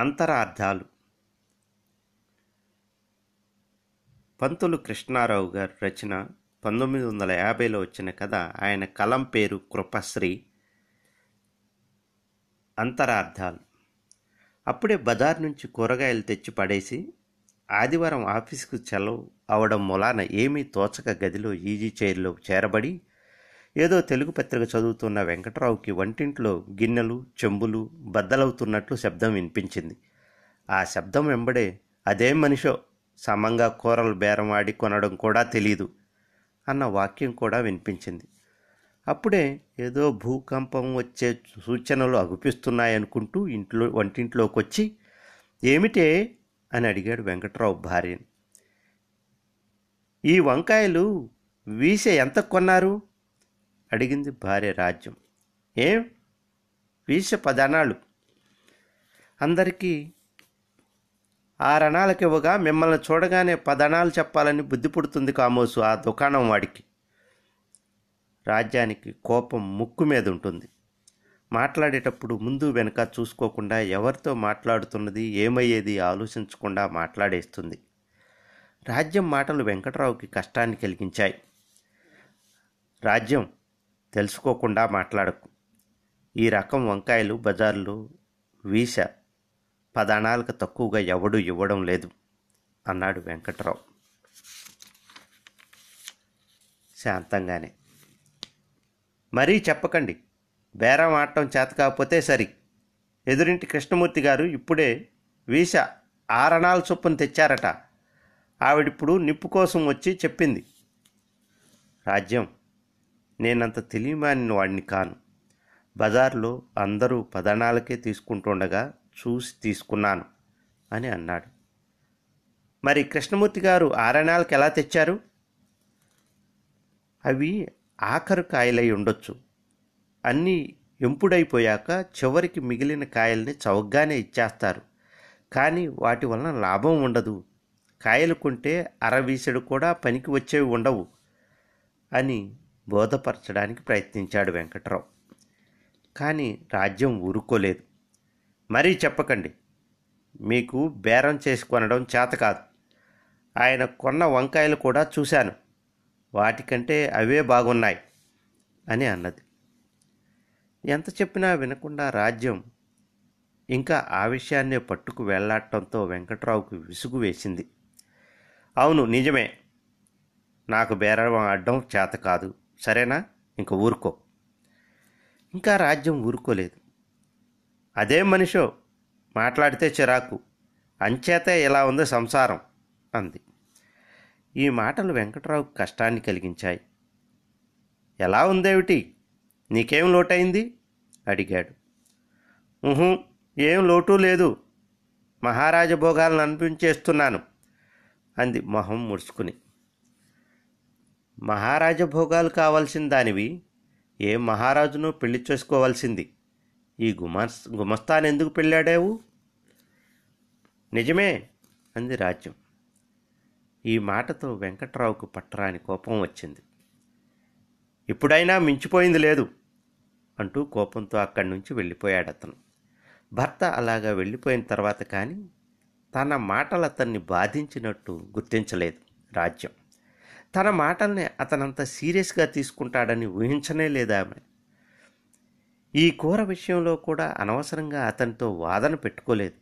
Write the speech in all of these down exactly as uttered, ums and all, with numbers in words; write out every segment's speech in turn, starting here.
అంతరార్థాలు. పంతులు కృష్ణారావు గారు రచన, పంతొమ్మిది వందల యాభైలో వచ్చిన కథ. ఆయన కలం పేరు కృపశ్రీ. అంతరార్థాలు. అప్పుడే బజార్ నుంచి కూరగాయలు తెచ్చి పడేసి ఆదివారం ఆఫీసుకు సెలవు అవడం మూలాన ఏమీ తోచక గదిలో ఈజీ చైర్లో చేరబడి ఏదో తెలుగు పత్రిక చదువుతున్న వెంకట్రావుకి వంటింట్లో గిన్నెలు చెంబులు బద్దలవుతున్నట్లు శబ్దం వినిపించింది. ఆ శబ్దం వెంబడే అదేం మనిషో, సమంగా కూరలు బేరం ఆడి కొనడం కూడా తెలీదు అన్న వాక్యం కూడా వినిపించింది. అప్పుడే ఏదో భూకంపం వచ్చే సూచనలు అగుపిస్తున్నాయనుకుంటూ ఇంట్లో వంటింట్లోకి వచ్చి ఏమిటే అని అడిగాడు వెంకట్రావు భార్యను. ఈ వంకాయలు వీసే ఎంత కొన్నారు అడిగింది భార్య రాజ్యం. ఏం వీస పదనాలు, అందరికీ ఆరణాలకివ్వగా మిమ్మల్ని చూడగానే పదనాలు చెప్పాలని బుద్ధి పుడుతుంది కామోసు ఆ దుకాణం వాడికి. రాజ్యానికి కోపం ముక్కు మీద ఉంటుంది. మాట్లాడేటప్పుడు ముందు వెనక చూసుకోకుండా ఎవరితో మాట్లాడుతున్నది ఏమయ్యేది ఆలోచించకుండా మాట్లాడేస్తుంది. రాజ్యం మాటలు వెంకట్రావుకి కష్టాన్ని కలిగించాయి. రాజ్యం, తెలుసుకోకుండా మాట్లాడకు. ఈ రకం వంకాయలు బజార్లో వీస పదానాలకు తక్కువగా ఎవడూ ఇవ్వడం లేదు అన్నాడు వెంకట్రావు శాంతంగానే. మరీ చెప్పకండి, బేరం ఆడటం చేత కాకపోతే సరి. ఎదురింటి కృష్ణమూర్తి గారు ఇప్పుడే వీస ఆరణాల చొప్పున తెచ్చారట. ఆవిడిప్పుడు నిప్పు కోసం వచ్చి చెప్పింది. రాజ్యం, నేనంత తెలియమాని వాడిని కాను. బజార్లో అందరూ పదనాలకే తీసుకుంటుండగా చూసి తీసుకున్నాను అని అన్నాడు. మరి కృష్ణమూర్తి గారు ఆరణాలకు ఎలా తెచ్చారు? అవి ఆఖరు కాయలై ఉండొచ్చు. అన్నీ ఎంపుడైపోయాక చివరికి మిగిలిన కాయల్ని చౌకగానే ఇచ్చేస్తారు, కానీ వాటి వలన లాభం ఉండదు. కాయలు కొంటే అరవీసెడు కూడా పనికి వచ్చేవి ఉండవు అని బోధపరచడానికి ప్రయత్నించాడు వెంకట్రావు. కానీ రాజ్యం ఊరుకోలేదు. మరీ చెప్పకండి, మీకు బేరం చేసుకొనడం చేత కాదు. ఆయన కొన్న వంకాయలు కూడా చూశాను, వాటికంటే అవే బాగున్నాయి అని అన్నది. ఎంత చెప్పినా వినకుండా రాజ్యం ఇంకా ఆ విషయాన్నే పట్టుకు వెళ్లాడటంతో వెంకట్రావుకి విసుగు వేసింది. అవును నిజమే, నాకు బేరం ఆడడం చేత కాదు, సరేనా, ఇంక ఊరుకో. ఇంకా రాజ్యం ఊరుకోలేదు. అదేం మనిషో, మాట్లాడితే చిరాకు, అంచేతే ఇలా ఉంది సంసారం అంది. ఈ మాటలు వెంకట్రావుకి కష్టాన్ని కలిగించాయి. ఎలా ఉందేమిటి, నీకేం లోటైంది అడిగాడు. ఊహు, ఏం లోటు లేదు, మహారాజ భోగాలను అనిపించేస్తున్నాను అంది మొహం ముడుచుకుని. మహారాజ భోగాలు కావాల్సిన దానివి, ఏ మహారాజును పెళ్లి చేసుకోవాల్సింది. ఈ గుమస్ గుమస్తాను ఎందుకు పెళ్ళాడావు? నిజమే అంది రాజ్యం. ఈ మాటతో వెంకట్రావుకు పట్టరాని కోపం వచ్చింది. ఇప్పుడైనా మించిపోయింది లేదు అంటూ కోపంతో అక్కడి నుంచి వెళ్ళిపోయాడు అతను. భర్త అలాగా వెళ్ళిపోయిన తర్వాత కానీ తన మాటలు అతన్ని బాధించినట్టు గుర్తించలేదు రాజ్యం. తన మాటల్ని అతనంత సీరియస్గా తీసుకుంటాడని ఊహించనే లేదామె. ఈ కూర విషయంలో కూడా అనవసరంగా అతనితో వాదన పెట్టుకోలేదు.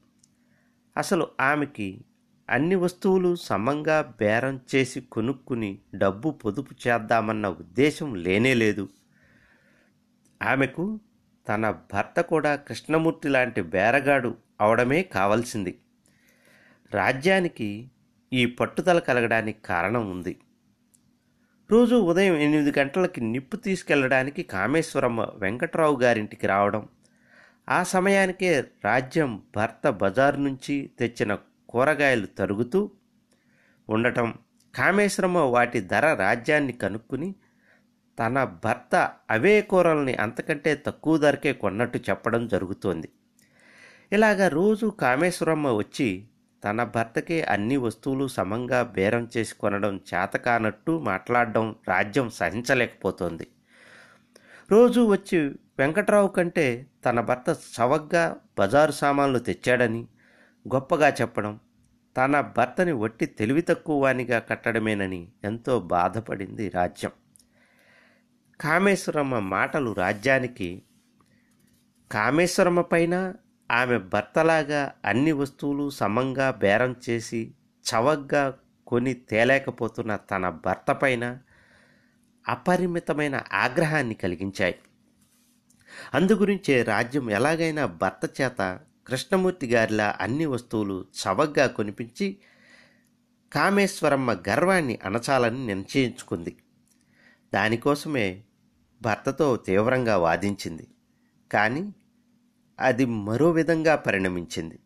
అసలు ఆమెకి అన్ని వస్తువులు సమంగా బేరం చేసి కొనుక్కుని డబ్బు పొదుపు చేద్దామన్న ఉద్దేశం లేనేలేదు. ఆమెకు తన భర్త కూడా కృష్ణమూర్తి లాంటి బేరగాడు అవడమే కావాల్సింది. రాజ్యానికి ఈ పట్టుదల కలగడానికి కారణం ఉంది. రోజు ఉదయం ఎనిమిది గంటలకి నిప్పు తీసుకెళ్లడానికి కామేశ్వరమ్మ వెంకట్రావు గారింటికి రావడం, ఆ సమయానికే రాజ్యం భర్త బజారు నుంచి తెచ్చిన కూరగాయలు తరుగుతూ ఉండటం, కామేశ్వరమ్మ వాటి ధర రాజ్యాన్ని కనుక్కుని తన భర్త అవే కూరల్ని అంతకంటే తక్కువ ధరకే కొన్నట్టు చెప్పడం జరుగుతోంది. ఇలాగ రోజు కామేశ్వరమ్మ వచ్చి తన భర్తకే అన్ని వస్తువులు సమంగా బేరం చేసి కొనడం చేతకానట్టు మాట్లాడడం రాజ్యం సహించలేకపోతోంది. రోజు వచ్చి వెంకట్రావు కంటే తన భర్త చవగ్గా బజారు సామాన్లు తెచ్చాడని, గొప్పగా చెప్పడం, తన భర్తని వట్టి తెలివి తక్కువవానిగా కట్టడమేనని ఎంతో బాధపడింది రాజ్యం. కామేశ్వరమ్మ మాటలు రాజ్యానికి కామేశ్వరమ్మ పైన ఆమె భర్తలాగా అన్ని వస్తువులు సమంగా బేరం చేసి చవగ్గా కొని తేలేకపోతున్న తన భర్త పైన అపరిమితమైన ఆగ్రహాన్ని కలిగించాయి. అందుగురించే రాజ్యం ఎలాగైనా భర్త చేత కృష్ణమూర్తి గారిలా అన్ని వస్తువులు చవగ్గా కొనిపించి కామేశ్వరమ్మ గర్వాన్ని అణచాలని నిశ్చయించుకుంది. దానికోసమే భర్తతో తీవ్రంగా వాదించింది. కానీ అది మరో విధంగా పరిణమించింది.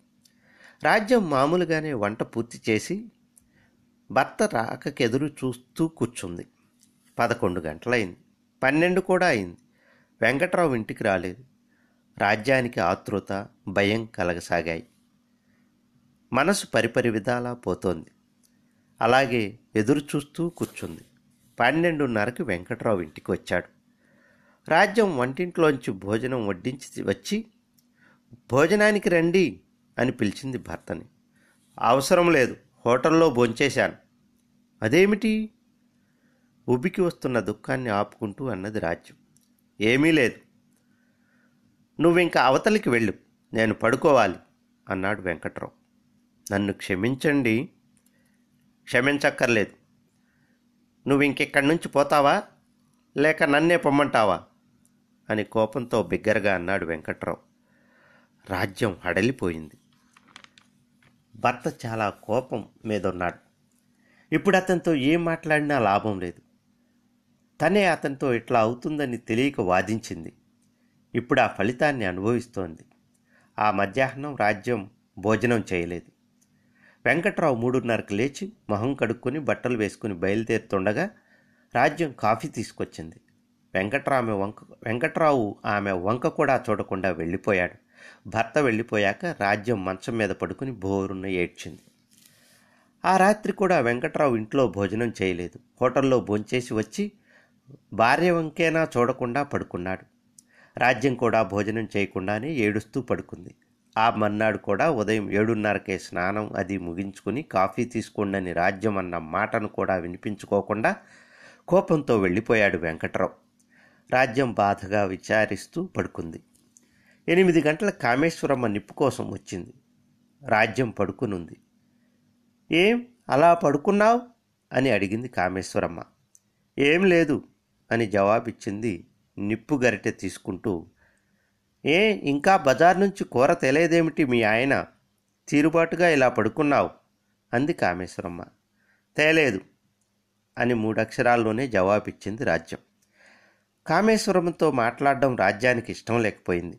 రాజ్యం మామూలుగానే వంట పూర్తి చేసి భర్త రాకకెదురు చూస్తూ కూర్చుంది. పదకొండు గంటలైంది, పన్నెండు కూడా అయింది. వెంకట్రావు ఇంటికి రాలేదు. రాజ్యానికి ఆతృత, భయం కలగసాగాయి. మనసు పరిపరి విధాలా పోతోంది. అలాగే ఎదురు చూస్తూ కూర్చుంది. పన్నెండున్నరకు వెంకట్రావు ఇంటికి వచ్చాడు. రాజ్యం వంటింట్లోంచి భోజనం వడ్డించి వచ్చి భోజనానికి రండి అని పిలిచింది భర్తని. అవసరం లేదు, హోటల్లో భోంచేశాను. అదేమిటి? ఉబికి వస్తున్న దుఃఖాన్ని ఆపుకుంటూ అన్నది రాజ్యం. ఏమీ లేదు, నువ్వింకా అవతలికి వెళ్ళు, నేను పడుకోవాలి అన్నాడు వెంకట్రావు. నన్ను క్షమించండి. క్షమించక్కర్లేదు. నువ్వింకెక్కడి నుంచి పోతావా లేక నన్నే పొమ్మంటావా అని కోపంతో బిగ్గరగా అన్నాడు వెంకట్రావు. రాజ్యం హడలిపోయింది. భర్త చాలా కోపం మీదున్నాడు. ఇప్పుడు అతనితో ఏం మాట్లాడినా లాభం లేదు. తనే అతనితో ఇట్లా అవుతుందని తెలియక వాదించింది. ఇప్పుడు ఆ ఫలితాన్ని అనుభవిస్తోంది. ఆ మధ్యాహ్నం రాజ్యం భోజనం చేయలేదు. వెంకట్రావు మూడున్నరకు లేచి మొహం కడుక్కొని బట్టలు వేసుకుని బయలుదేరుతుండగా రాజ్యం కాఫీ తీసుకొచ్చింది. వెంకట్రావు వంక వెంకట్రావు ఆమె వంక కూడా చూడకుండా వెళ్ళిపోయాడు. భర్త వెళ్ళిపోయాక రాజ్యం మంచం మీద పడుకుని బోరున్న ఏడ్చింది. ఆ రాత్రి కూడా వెంకట్రావు ఇంట్లో భోజనం చేయలేదు. హోటల్లో భోంచేసి వచ్చి భార్య వంకేనా చూడకుండా పడుకున్నాడు. రాజ్యం కూడా భోజనం చేయకుండానే ఏడుస్తూ పడుకుంది. ఆ మర్నాడు కూడా ఉదయం ఏడున్నరకే స్నానం అది ముగించుకుని కాఫీ తీసుకోండని రాజ్యం అన్న మాటను కూడా వినిపించుకోకుండా కోపంతో వెళ్ళిపోయాడు వెంకట్రావు. రాజ్యం బాధగా విచారిస్తూ పడుకుంది. ఎనిమిది గంటల కామేశ్వరమ్మ నిప్పు కోసం వచ్చింది. రాజ్యం పడుకునుంది. ఏం అలా పడుకున్నావు అని అడిగింది కామేశ్వరమ్మ. ఏం లేదు అని జవాబిచ్చింది నిప్పు గరిటె తీసుకుంటూ. ఏ ఇంకా బజార్ నుంచి కూర తెలియదేమిటి మీ ఆయన? తీరుబాటుగా ఇలా పడుకున్నావు అంది కామేశ్వరమ్మ. తేలేదు అని మూడక్షరాల్లోనే జవాబిచ్చింది రాజ్యం. కామేశ్వరమ్మతో మాట్లాడడం రాజ్యానికి ఇష్టం లేకపోయింది.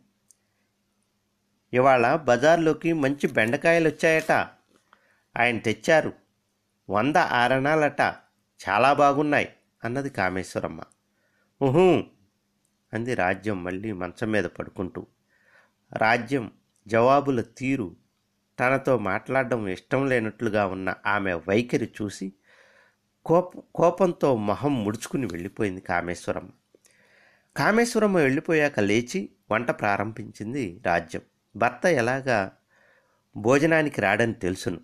ఇవాళ బజార్లోకి మంచి బెండకాయలు వచ్చాయట, ఆయన తెచ్చారు, వంద ఆరణాలట, చాలా బాగున్నాయి అన్నది కామేశ్వరమ్మ. ఊహూ అంది రాజ్యం మళ్ళీ మంచం మీద పడుకుంటూ. రాజ్యం జవాబుల తీరు, తనతో మాట్లాడడం ఇష్టం లేనట్లుగా ఉన్న ఆమె వైఖరి చూసి కోప కోపంతో మొహం ముడుచుకుని వెళ్ళిపోయింది కామేశ్వరమ్మ. కామేశ్వరమ్మ వెళ్ళిపోయాక లేచి వంట ప్రారంభించింది రాజ్యం. భర్త ఎలాగా భోజనానికి రాడని తెలుసును.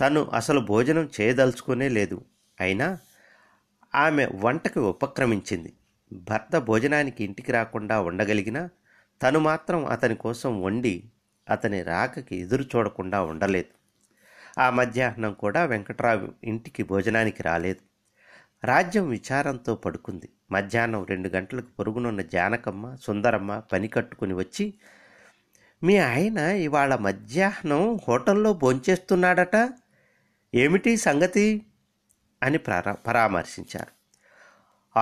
తను అసలు భోజనం చేయదలుచుకునే లేదు. అయినా ఆమె వంటకు ఉపక్రమించింది. భర్త భోజనానికి ఇంటికి రాకుండా ఉండగలిగినా తను మాత్రం అతని కోసం వండి అతని రాకకి ఎదురు చూడకుండా ఉండలేదు. ఆ మధ్యాహ్నం కూడా వెంకట్రావు ఇంటికి భోజనానికి రాలేదు. రాజ్యం విచారంతో పడుకుంది. మధ్యాహ్నం రెండు గంటలకు పొరుగునున్న జానకమ్మ, సుందరమ్మ పని కట్టుకుని వచ్చి, మీ ఆయన ఇవాళ మధ్యాహ్నం హోటల్లో భోంచేస్తున్నాడట, ఏమిటి సంగతి అని పరా పరామర్శించారు.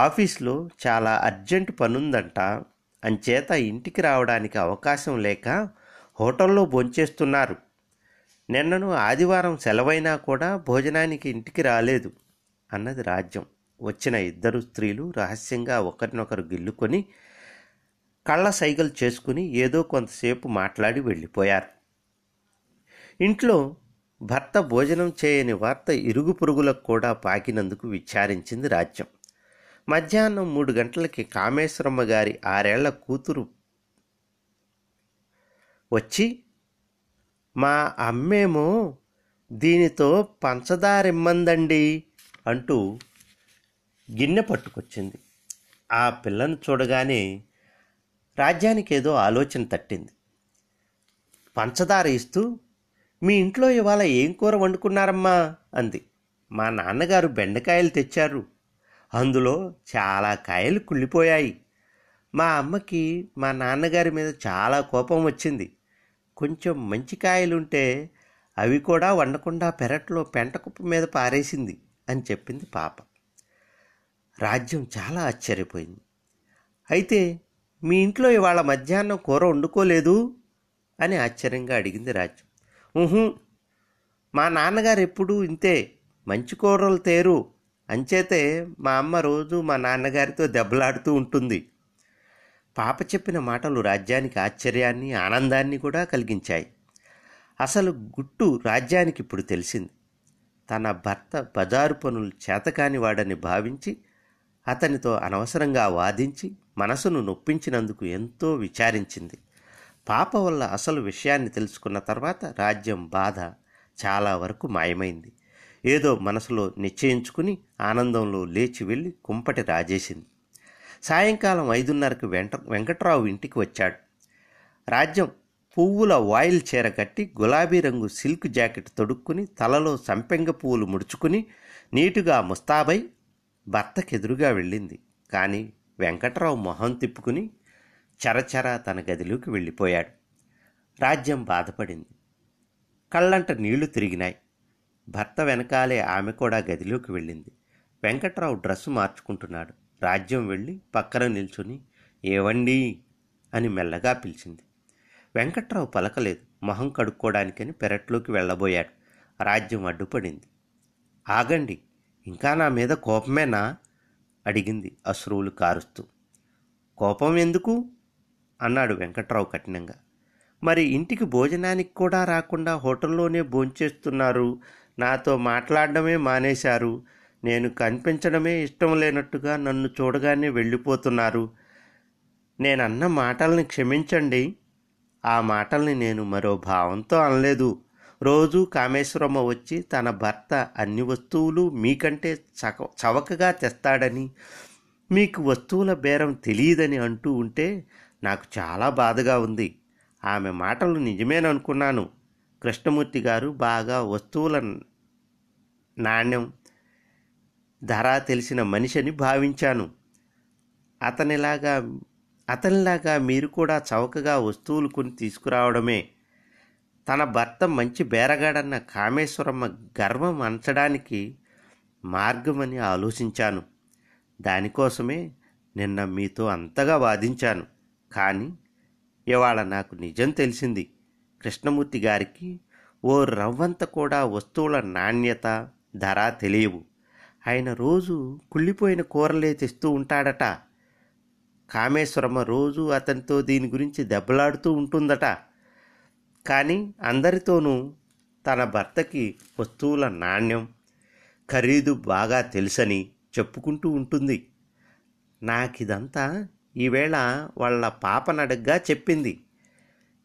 ఆఫీస్లో చాలా అర్జెంటు పనుందంట, అంచేత ఇంటికి రావడానికి అవకాశం లేక హోటల్లో భోంచేస్తున్నారు. నిన్నను ఆదివారం సెలవైనా కూడా భోజనానికి ఇంటికి రాలేదు అన్నది రాజ్యం. వచ్చిన ఇద్దరు స్త్రీలు రహస్యంగా ఒకరినొకరు గిల్లుకొని కళ్ళ సైగలు చేసుకుని ఏదో కొంతసేపు మాట్లాడి వెళ్ళిపోయారు. ఇంట్లో భర్త భోజనం చేయని వార్త ఇరుగు పొరుగులకు కూడా పాకినందుకు విచారించింది రాజ్యం. మధ్యాహ్నం మూడు గంటలకి కామేశ్వరమ్మ గారి ఆరేళ్ల కూతురు వచ్చి మా అమ్మేమో దీనితో పంచదారిమ్మందండి అంటూ గిన్నె పట్టుకొచ్చింది. ఆ పిల్లను చూడగానే రాజ్యానికి ఏదో ఆలోచన తట్టింది. పంచదార ఇస్తూ, మీ ఇంట్లో ఇవాళ ఏం కూర వండుకున్నారమ్మా అంది. మా నాన్నగారు బెండకాయలు తెచ్చారు, అందులో చాలా కాయలు కుళ్ళిపోయాయి. మా అమ్మకి మా నాన్నగారి మీద చాలా కోపం వచ్చింది. కొంచెం మంచి కాయలుంటే అవి కూడా వండకుండా పెరట్లో పెంటకుప్ప మీద పారేసింది అని చెప్పింది పాప. రాజ్యం చాలా ఆశ్చర్యపోయింది. అయితే మీ ఇంట్లో ఇవాళ మధ్యాహ్నం కూర వండుకోలేదు అని ఆశ్చర్యంగా అడిగింది రాజ్యం. ఊహు, మా నాన్నగారు ఎప్పుడూ ఇంతే, మంచి కూరలు తేరు, అంచేతే మా అమ్మ రోజు మా నాన్నగారితో దెబ్బలాడుతూ ఉంటుంది. పాప చెప్పిన మాటలు రాజ్యానికి ఆశ్చర్యాన్ని ఆనందాన్ని కూడా కలిగించాయి. అసలు గుట్టు రాజ్యానికి ఇప్పుడు తెలిసింది. తన భర్త బజారు పనులు చేతకాని వాడని భావించి అతనితో అనవసరంగా వాదించి మనసును నొప్పించినందుకు ఎంతో విచారించింది. పాప వల్ల అసలు విషయాన్ని తెలుసుకున్న తర్వాత రాజ్యం బాధ చాలా వరకు మాయమైంది. ఏదో మనసులో నిశ్చయించుకుని ఆనందంలో లేచి వెళ్ళి కుంపటి రాజేసింది. సాయంకాలం ఐదున్నరకు వెంట వెంకట్రావు ఇంటికి వచ్చాడు. రాజ్యం పువ్వుల వాయిల్ చీర కట్టి గులాబీ రంగు సిల్క్ జాకెట్ తొడుక్కుని తలలో సంపెంగ పువ్వులు ముడుచుకుని నీటుగా ముస్తాబై భర్తకెదురుగా వెళ్ళింది. కానీ వెంకట్రావు మొహం తిప్పుకుని చరచర తన గదిలోకి వెళ్ళిపోయాడు. రాజ్యం బాధపడింది. కళ్ళంట నీళ్లు తిరిగినాయి. భర్త వెనకాలే ఆమె కూడా గదిలోకి వెళ్ళింది. వెంకట్రావు డ్రెస్సు మార్చుకుంటున్నాడు. రాజ్యం వెళ్ళి పక్కన నిల్చుని ఏవండి అని మెల్లగా పిలిచింది. వెంకట్రావు పలకలేదు. మొహం కడుక్కోవడానికని పెరట్లోకి వెళ్ళబోయాడు. రాజ్యం అడ్డుపడింది. ఆగండి, ఇంకా నా మీద కోపమేనా అడిగింది అశ్రువులు కారుస్తూ. కోపం ఎందుకు అన్నాడు వెంకట్రావు కఠినంగా. మరి ఇంటికి భోజనానికి కూడా రాకుండా హోటల్లోనే భోంచేస్తున్నారు, నాతో మాట్లాడడమే మానేశారు, నేను కనిపించడమే ఇష్టం లేనట్టుగా నన్ను చూడగానే వెళ్ళిపోతున్నారు, నేనన్న మాటల్ని క్షమించండి, ఆ మాటల్ని నేను మరో భావంతో అనలేదు, రోజూ కామేశ్వరమ్మ వచ్చి తన భర్త అన్ని వస్తువులు మీకంటే చక చవకగా తెస్తాడని, మీకు వస్తువుల బేరం తెలియదని అంటూ ఉంటే నాకు చాలా బాధగా ఉంది. ఆమె మాటలు నిజమేననుకున్నాను. కృష్ణమూర్తి గారు బాగా వస్తువుల నాణ్యం ధర తెలిసిన మనిషిని భావించాను. అతనిలాగా అతనిలాగా మీరు కూడా చౌకగా వస్తువులు కొని తీసుకురావడమే. తన భర్త మంచి బేరగాడన్న కామేశ్వరమ్మ గర్వం అంచడానికి మార్గమని ఆలోచించాను. దానికోసమే నిన్న మీతో అంతగా వాదించాను. కానీ ఇవాళ నాకు నిజం తెలిసింది. కృష్ణమూర్తి గారికి ఓ రవ్వంత కూడా వస్తువుల నాణ్యత ధర తెలియవు. ఆయన రోజు కుళ్ళిపోయిన కూరలే తెస్తూ ఉంటాడట. కామేశ్వరమ్మ రోజు అతనితో దీని గురించి దెబ్బలాడుతూ ఉంటుందట. కానీ అందరితోనూ తన భర్తకి వస్తువుల నాణ్యం ఖరీదు బాగా తెలుసని చెప్పుకుంటూ ఉంటుంది. నాకిదంతా ఈవేళ వాళ్ళ పాపనడగ్గా చెప్పింది.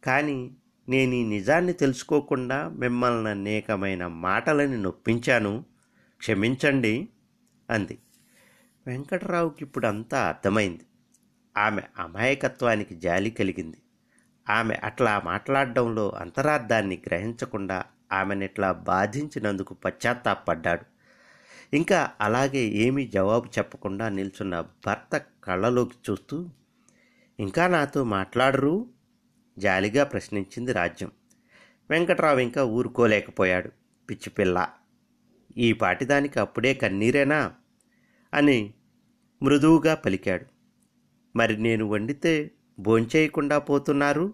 కానీ నేను ఈ నిజాన్ని తెలుసుకోకుండా మిమ్మల్ని అనేకమైన మాటలని నొప్పించాను, క్షమించండి అంది. వెంకట్రావుకి ఇప్పుడు అంతా అర్థమైంది. ఆమె అమాయకత్వానికి జాలి కలిగింది. ఆమె అట్లా మాట్లాడడంలో అంతరార్థాన్ని గ్రహించకుండా ఆమెనిట్లా బాధించినందుకు పశ్చాత్తాపడ్డాడు. ఇంకా అలాగే ఏమీ జవాబు చెప్పకుండా నిల్చున్న భర్త కళ్ళలోకి చూస్తూ, ఇంకా నాతో మాట్లాడరు జాలిగా ప్రశ్నించింది రాజ్యం. వెంకట్రావు ఇంకా ఊరుకోలేకపోయాడు. పిచ్చిపిల్ల, ఈ పాటిదానికి అప్పుడే కన్నీరేనా అని మృదువుగా పలికాడు. మరి నేను వండితే భోంచేయకుండా పోతున్నారు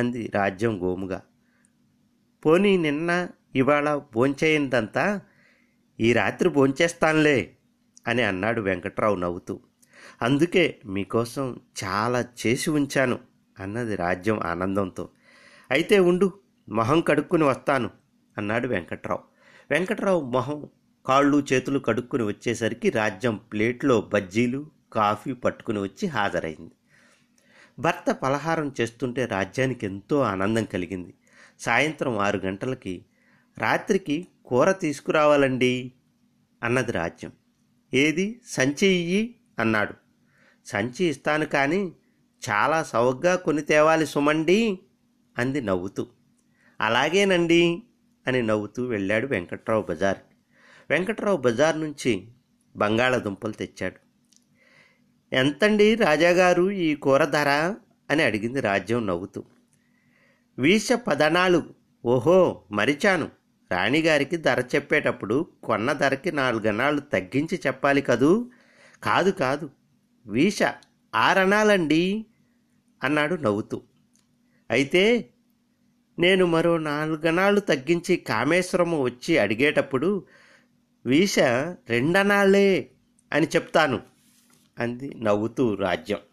అంది రాజ్యం గోముగా. పోనీ నిన్న ఇవాళ భోంచేయిందంతా ఈ రాత్రి భోంచేస్తానులే అని అన్నాడు వెంకట్రావు నవ్వుతూ. అందుకే మీకోసం చాలా చేసి ఉంచాను అన్నది రాజ్యం ఆనందంతో. అయితే ఉండు, మొహం కడుక్కుని వస్తాను అన్నాడు వెంకట్రావు. వెంకట్రావు మొహం కాళ్ళు చేతులు కడుక్కుని వచ్చేసరికి రాజ్యం ప్లేట్లో బజ్జీలు కాఫీ పట్టుకుని వచ్చి హాజరైంది. భర్త పలహారం చేస్తుంటే రాజ్యానికి ఎంతో ఆనందం కలిగింది. సాయంత్రం ఆరు గంటలకి రాత్రికి కూర తీసుకురావాలండి అన్నది రాజ్యం. ఏది సంచి ఇయ్యి అన్నాడు. సంచి ఇస్తాను కానీ చాలా సౌగ్గా కొని తేవాలి సుమండి అంది నవ్వుతూ. అలాగేనండి అని నవ్వుతూ వెళ్ళాడు వెంకట్రావు బజార్. వెంకట్రావు బజార్ నుంచి బంగాళదుంపలు తెచ్చాడు. ఎంతండి రాజాగారు ఈ కూర ధర అని అడిగింది రాజ్యం నవ్వుతూ. వీస పద్నాలుగు. ఓహో మరిచాను, రాణిగారికి ధర చెప్పేటప్పుడు కొన్న ధరకి నాలుగన్నాళ్ళు తగ్గించి చెప్పాలి కదూ. కాదు కాదు వీస ఆరణాలండి అన్నాడు నవ్వుతూ. అయితే నేను మరో నాలుగన్నాళ్ళు తగ్గించి కామేశ్వరమ్మ వచ్చి అడిగేటప్పుడు వీస రెండనాళ్లే అని చెప్తాను అంది నవ్వుతూ రాజ్యం.